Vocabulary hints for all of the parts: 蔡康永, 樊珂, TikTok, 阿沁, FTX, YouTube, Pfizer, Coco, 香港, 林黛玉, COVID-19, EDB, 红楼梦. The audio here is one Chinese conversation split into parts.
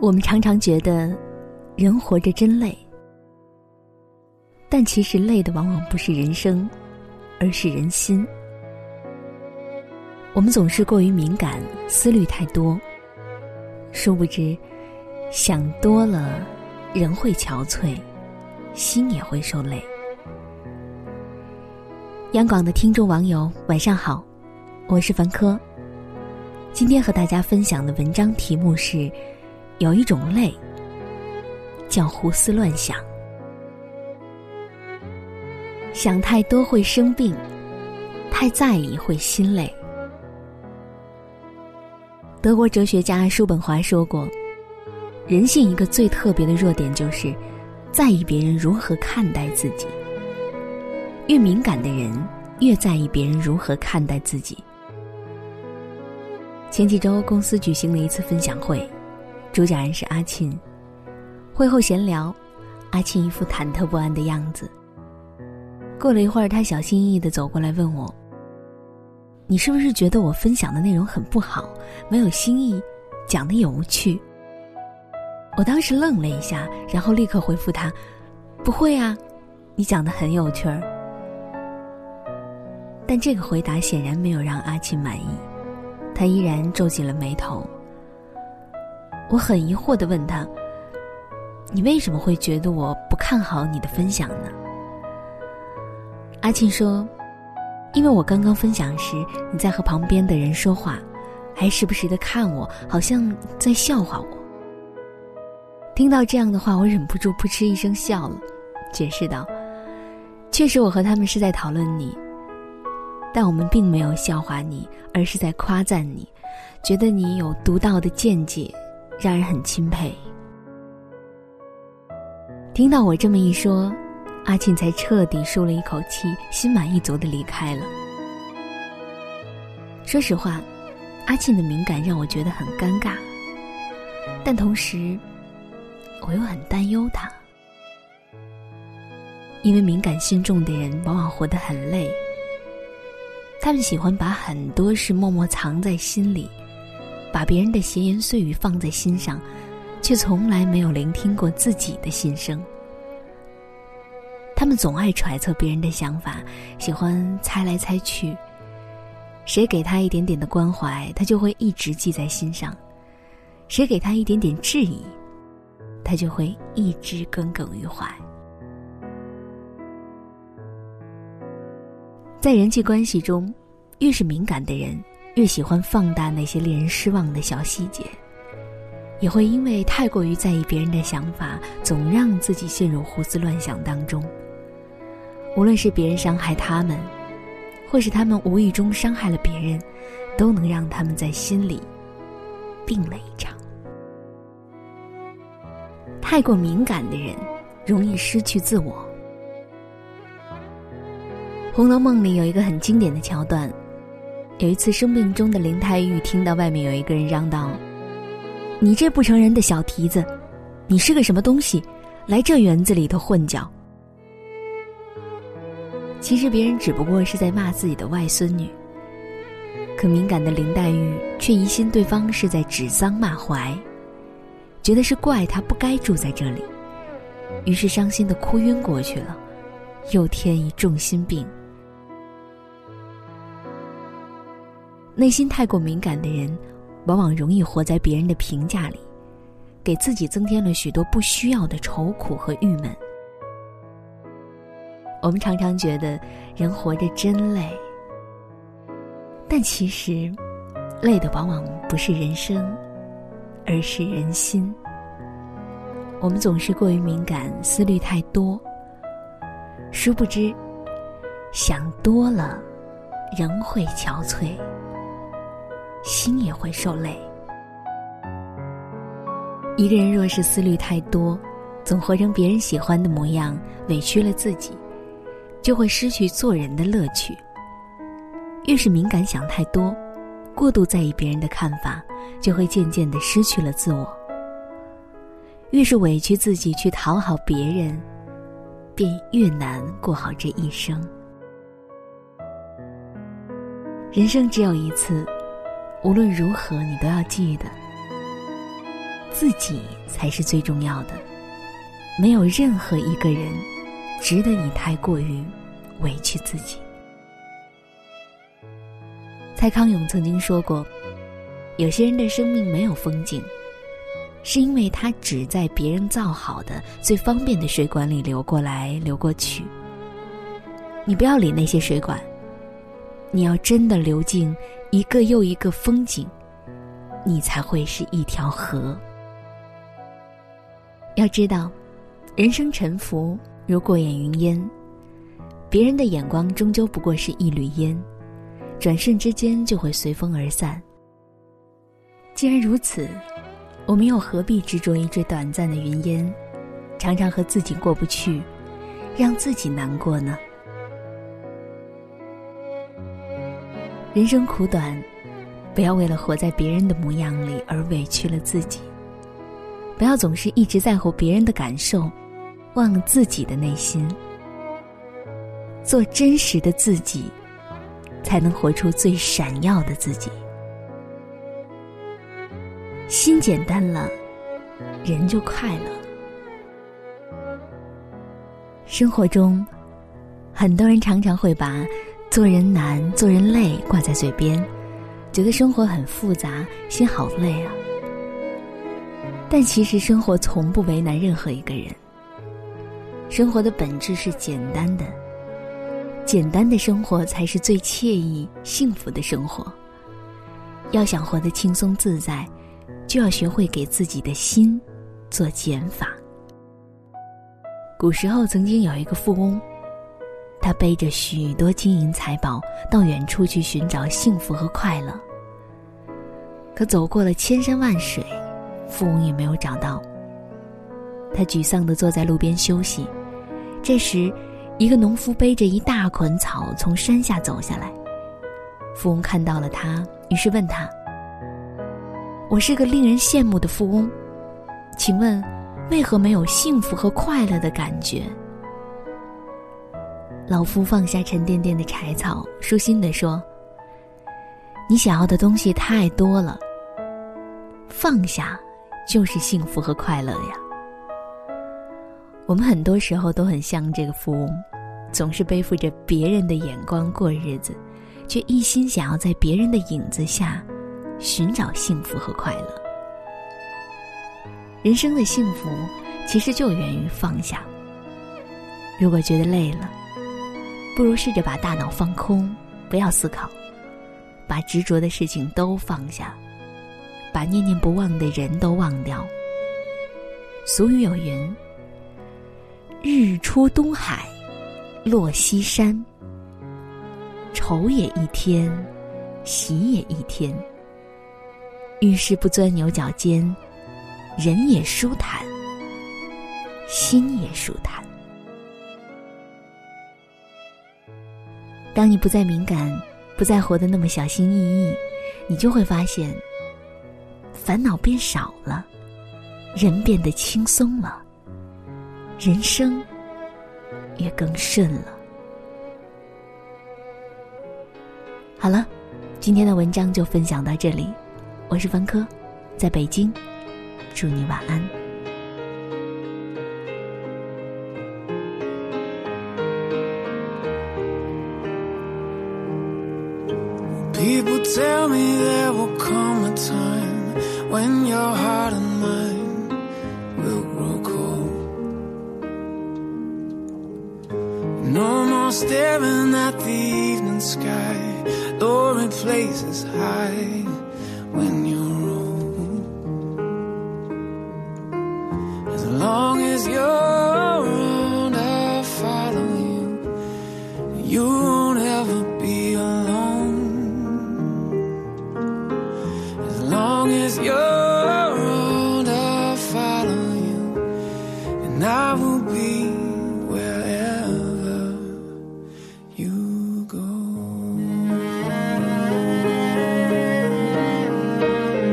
我们常常觉得人活着真累，但其实累的往往不是人生，而是人心。我们总是过于敏感，思虑太多，殊不知想多了人会憔悴，心也会受累。央广的听众网友晚上好，我是樊珂。今天和大家分享的文章题目是有一种累叫胡思乱想。想太多会生病，太在意会心累。德国哲学家叔本华说过，人性一个最特别的弱点就是在意别人如何看待自己。越敏感的人越在意别人如何看待自己。前几周公司举行了一次分享会，主讲人是阿沁。会后闲聊，阿沁一副忐忑不安的样子。过了一会儿，他小心翼翼地走过来问我，你是不是觉得我分享的内容很不好，没有新意，讲得也无趣？我当时愣了一下，然后立刻回复他，不会啊，你讲得很有趣儿。但这个回答显然没有让阿沁满意，他依然皱紧了眉头。我很疑惑地问他，你为什么会觉得我不看好你的分享呢？阿沁说，因为我刚刚分享时你在和旁边的人说话，还时不时地看我，好像在笑话我。听到这样的话，我忍不住扑哧一声笑了，解释道，确实我和他们是在讨论你，但我们并没有笑话你，而是在夸赞你，觉得你有独到的见解，让人很钦佩。听到我这么一说，阿沁才彻底舒了一口气，心满意足地离开了。说实话，阿沁的敏感让我觉得很尴尬，但同时我又很担忧他，因为敏感心重的人往往活得很累。他们喜欢把很多事默默藏在心里，把别人的闲言碎语放在心上，却从来没有聆听过自己的心声。他们总爱揣测别人的想法，喜欢猜来猜去，谁给他一点点的关怀，他就会一直记在心上，谁给他一点点质疑，他就会一直耿耿于怀。在人际关系中，越是敏感的人越喜欢放大那些令人失望的小细节，也会因为太过于在意别人的想法，总让自己陷入胡思乱想当中。无论是别人伤害他们，或是他们无意中伤害了别人，都能让他们在心里病了一场。太过敏感的人容易失去自我。《红楼梦》里有一个很经典的桥段，有一次生病中的林黛玉听到外面有一个人嚷道，你这不成人的小蹄子，你是个什么东西，来这园子里头混搅。其实别人只不过是在骂自己的外孙女，可敏感的林黛玉却疑心对方是在指桑骂槐，觉得是怪她不该住在这里，于是伤心地哭晕过去了，又添一重心病。内心太过敏感的人往往容易活在别人的评价里，给自己增添了许多不需要的愁苦和郁闷。我们常常觉得人活着真累，但其实累的往往不是人生，而是人心。我们总是过于敏感，思虑太多，殊不知想多了人会憔悴，心也会受累。一个人若是思虑太多，总活成别人喜欢的模样，委屈了自己，就会失去做人的乐趣。越是敏感想太多，过度在意别人的看法，就会渐渐地失去了自我。越是委屈自己去讨好别人，便越难过好这一生。人生只有一次，无论如何你都要记得，自己才是最重要的。没有任何一个人值得你太过于委屈自己。蔡康永曾经说过，有些人的生命没有风景，是因为他只在别人造好的最方便的水管里流过来流过去。你不要理那些水管，你要真的流进一个又一个风景，你才会是一条河。要知道，人生沉浮如过眼云烟，别人的眼光终究不过是一缕烟，转瞬之间就会随风而散。既然如此，我们又何必执着于这短暂的云烟，常常和自己过不去，让自己难过呢？人生苦短，不要为了活在别人的模样里而委屈了自己，不要总是一直在乎别人的感受，忘了自己的内心。做真实的自己，才能活出最闪耀的自己。心简单了，人就快乐。生活中，很多人常常会把做人难、做人累挂在嘴边，觉得生活很复杂，心好累啊。但其实生活从不为难任何一个人。生活的本质是简单的，简单的生活才是最惬意、幸福的生活。要想活得轻松自在，就要学会给自己的心做减法。古时候曾经有一个富翁，他背着许多金银财宝到远处去寻找幸福和快乐，可走过了千山万水，富翁也没有找到。他沮丧地坐在路边休息。这时，一个农夫背着一大捆草从山下走下来，富翁看到了他，于是问他：我是个令人羡慕的富翁，请问为何没有幸福和快乐的感觉？老夫放下沉甸甸的柴草，舒心地说：你想要的东西太多了，放下就是幸福和快乐呀。我们很多时候都很像这个富翁，总是背负着别人的眼光过日子，却一心想要在别人的影子下寻找幸福和快乐。人生的幸福其实就源于放下。如果觉得累了，不如试着把大脑放空，不要思考，把执着的事情都放下，把念念不忘的人都忘掉。俗语有云：日出东海落西山，愁也一天，喜也一天。遇事不钻牛角尖，人也舒坦，心也舒坦。当你不再敏感，不再活得那么小心翼翼，你就会发现，烦恼变少了，人变得轻松了，人生也更顺了。好了，今天的文章就分享到这里。我是凡珂，在北京，祝你晚安。People tell me there will come a time when your heart and mine will grow cold. No more staring at the evening sky, luring places high.When you're old, as long as you're around, I'll follow you. You won't ever be alone. As long as you're around, I'll follow you, and I will be wherever you go. Thank you.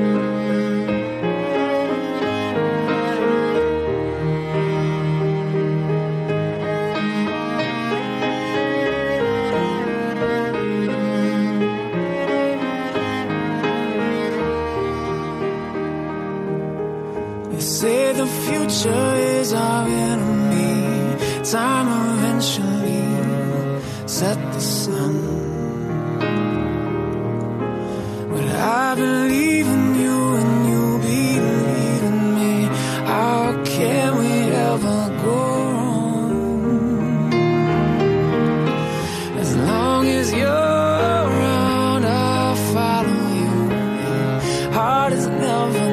future is our enemy. Time eventually set the sun. But I believe in you and you believe in me. How can we ever go wrong? As long as you're around, I'll follow you. Heart is never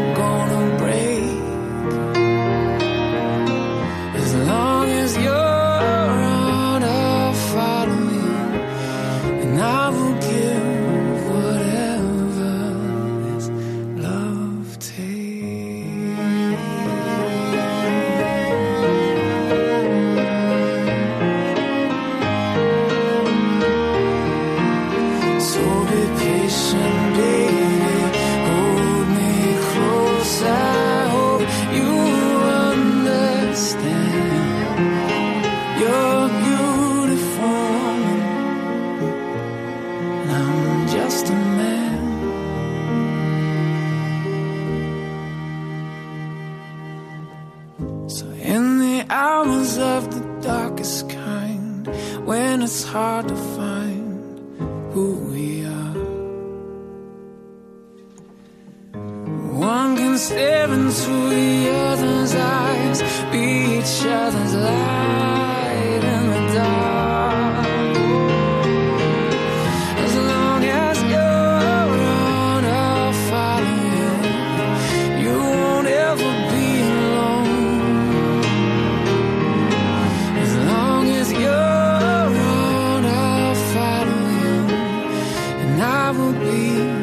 hard to find who we are. One can stare into the other's eyes, be each other's light in the dark. As long as you're around, I'll follow you. You won't ever be alone. As long as you're I will be